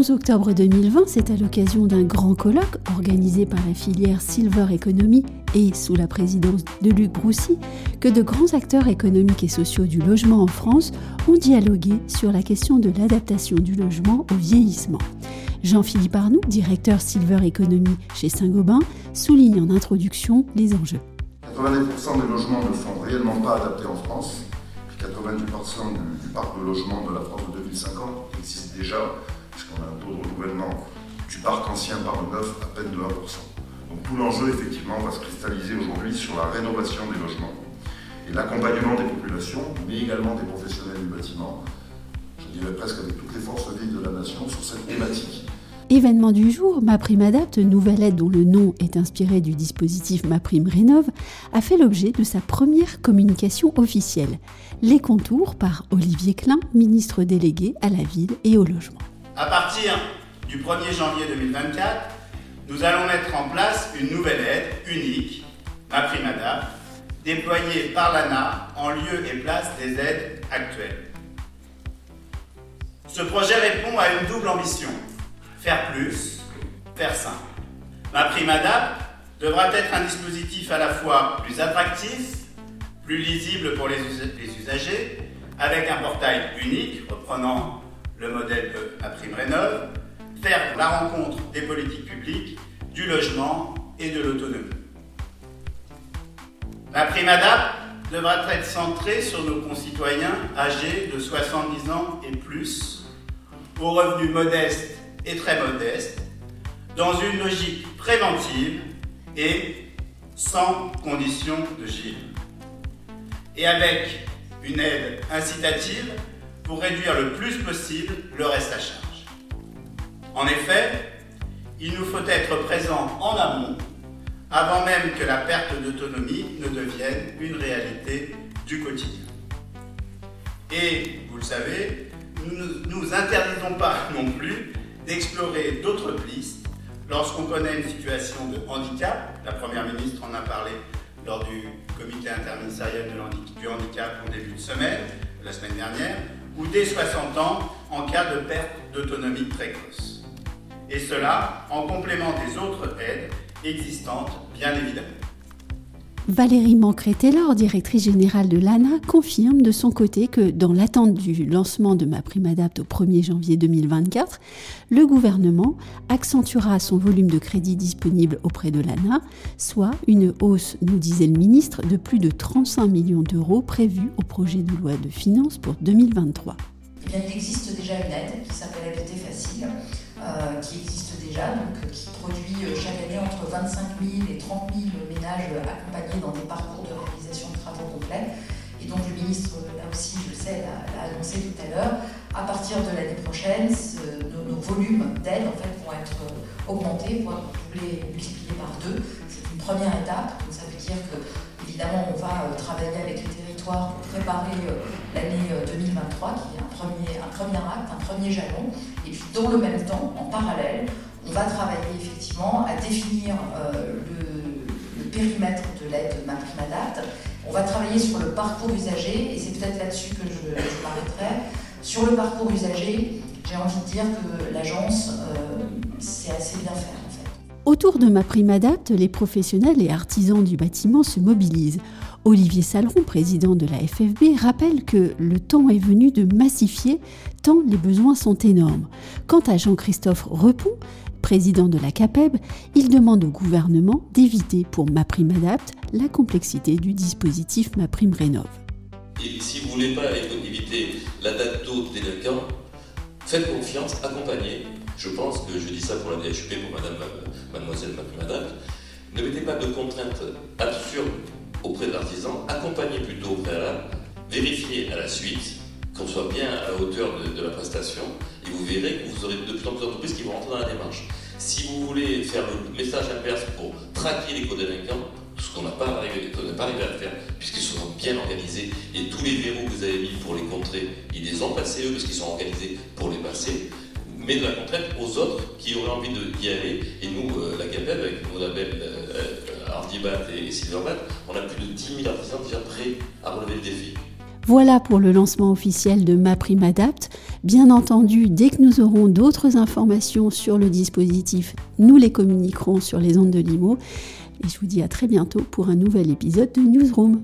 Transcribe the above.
11 octobre 2020, c'est à l'occasion d'un grand colloque organisé par la filière Silver Economie et sous la présidence de Luc Broussy, que de grands acteurs économiques et sociaux du logement en France ont dialogué sur la question de l'adaptation du logement au vieillissement. Jean-Philippe Arnoux, directeur Silver Economie chez Saint-Gobain, souligne en introduction les enjeux. 90% des logements ne sont réellement pas adaptés en France. 90% du parc de logement de la France de 2050 existe déjà, puisqu'on a un taux de renouvellement du parc ancien par le neuf à peine de 1%. Donc tout l'enjeu, effectivement, va se cristalliser aujourd'hui sur la rénovation des logements et l'accompagnement des populations, mais également des professionnels du bâtiment, je dirais presque avec toutes les forces vives de la nation sur cette thématique. Événement du jour, Ma Prime Adapt', nouvelle aide dont le nom est inspiré du dispositif Ma Prime Rénov', a fait l'objet de sa première communication officielle. Les contours par Olivier Klein, ministre délégué à la ville et au logement. À partir du 1er janvier 2024, nous allons mettre en place une nouvelle aide unique, Ma Prime Adapt', déployée par l'ANA en lieu et place des aides actuelles. Ce projet répond à une double ambition. Faire plus, faire simple. Ma Prime Adapt' devra être un dispositif à la fois plus attractif, plus lisible pour les usagers, avec un portail unique reprenant le modèle de Ma Prime Rénov', faire la rencontre des politiques publiques, du logement et de l'autonomie. Ma Prime Adapt' devra être centrée sur nos concitoyens âgés de 70 ans et plus, aux revenus modestes et très modeste, dans une logique préventive et sans condition de gil. Et avec une aide incitative pour réduire le plus possible le reste à charge. En effet, il nous faut être présent en amont, avant même que la perte d'autonomie ne devienne une réalité du quotidien. Et, vous le savez, nous ne nous interdisons pas non plus d'explorer d'autres pistes lorsqu'on connaît une situation de handicap. La Première ministre en a parlé lors du comité interministériel du handicap en début de semaine, la semaine dernière, ou dès 60 ans en cas de perte d'autonomie précoce. Et cela en complément des autres aides existantes, bien évidemment. Valérie Mancretella, directrice générale de l'ANA, confirme de son côté que, dans l'attente du lancement de Ma Prime Adapt' au 1er janvier 2024, le gouvernement accentuera son volume de crédit disponible auprès de l'ANA, soit une hausse, nous disait le ministre, de plus de 35 millions d'euros prévue au projet de loi de finances pour 2023. Eh bien, il existe déjà une aide qui s'appelle Habiter Facile, qui existe déjà, donc qui produit chaque année entre 25 000 et 30 000 ménages accompagnés dans des parcours de réalisation de travaux complets. Et donc le ministre, là aussi, je le sais, l'a annoncé tout à l'heure, à partir de l'année prochaine, nos volumes d'aide en fait, vont être augmentés, vont être multipliés par 2. C'est une première étape, donc ça veut dire que, évidemment, on va travailler avec les territoires pour préparer l'année 2023, qui est un premier acte, un premier jalon. Et puis dans le même temps, en parallèle, on va travailler effectivement à définir le périmètre de l'aide Ma Prime Adapt'. On va travailler sur le parcours usager, et c'est peut-être là-dessus que je m'arrêterai. Sur le parcours usager, j'ai envie de dire que l'agence sait assez bien faire. Autour de Ma Prime Adapt', les professionnels et artisans du bâtiment se mobilisent. Olivier Salron, président de la FFB, rappelle que le temps est venu de massifier, tant les besoins sont énormes. Quant à Jean-Christophe Repoux, président de la CAPEB, il demande au gouvernement d'éviter pour Ma Prime Adapt' la complexité du dispositif Ma Prime Rénov'. Et si vous ne voulez pas éviter la date d'autres délinquants, faites confiance, accompagnez. Je pense que je dis ça pour la DHP, pour mademoiselle Ma Prime Adapt'. Ne mettez pas de contraintes absurdes auprès de l'artisan, accompagnez plutôt au préalable, vérifiez à la suite qu'on soit bien à la hauteur de la prestation et vous verrez que vous aurez de plus en plus d'entreprises qui vont rentrer dans la démarche. Si vous voulez faire le message inverse pour traquer les co-délinquants, ce qu'on n'a pas arrivé à faire, puisqu'ils sont bien organisés et tous les verrous que vous avez mis pour les contrer, ils les ont passés eux parce qu'ils sont organisés pour les passer. Mais de la contrainte aux autres qui auraient envie d'y aller. Et nous, la CAPEB, avec nos labels Artibat et Silverbat, on a plus de 10 000 artisans déjà prêts à relever le défi. Voilà pour le lancement officiel de Ma Prime Adapt'. Bien entendu, dès que nous aurons d'autres informations sur le dispositif, nous les communiquerons sur les ondes de l'IMO. Et je vous dis à très bientôt pour un nouvel épisode de Newsroom.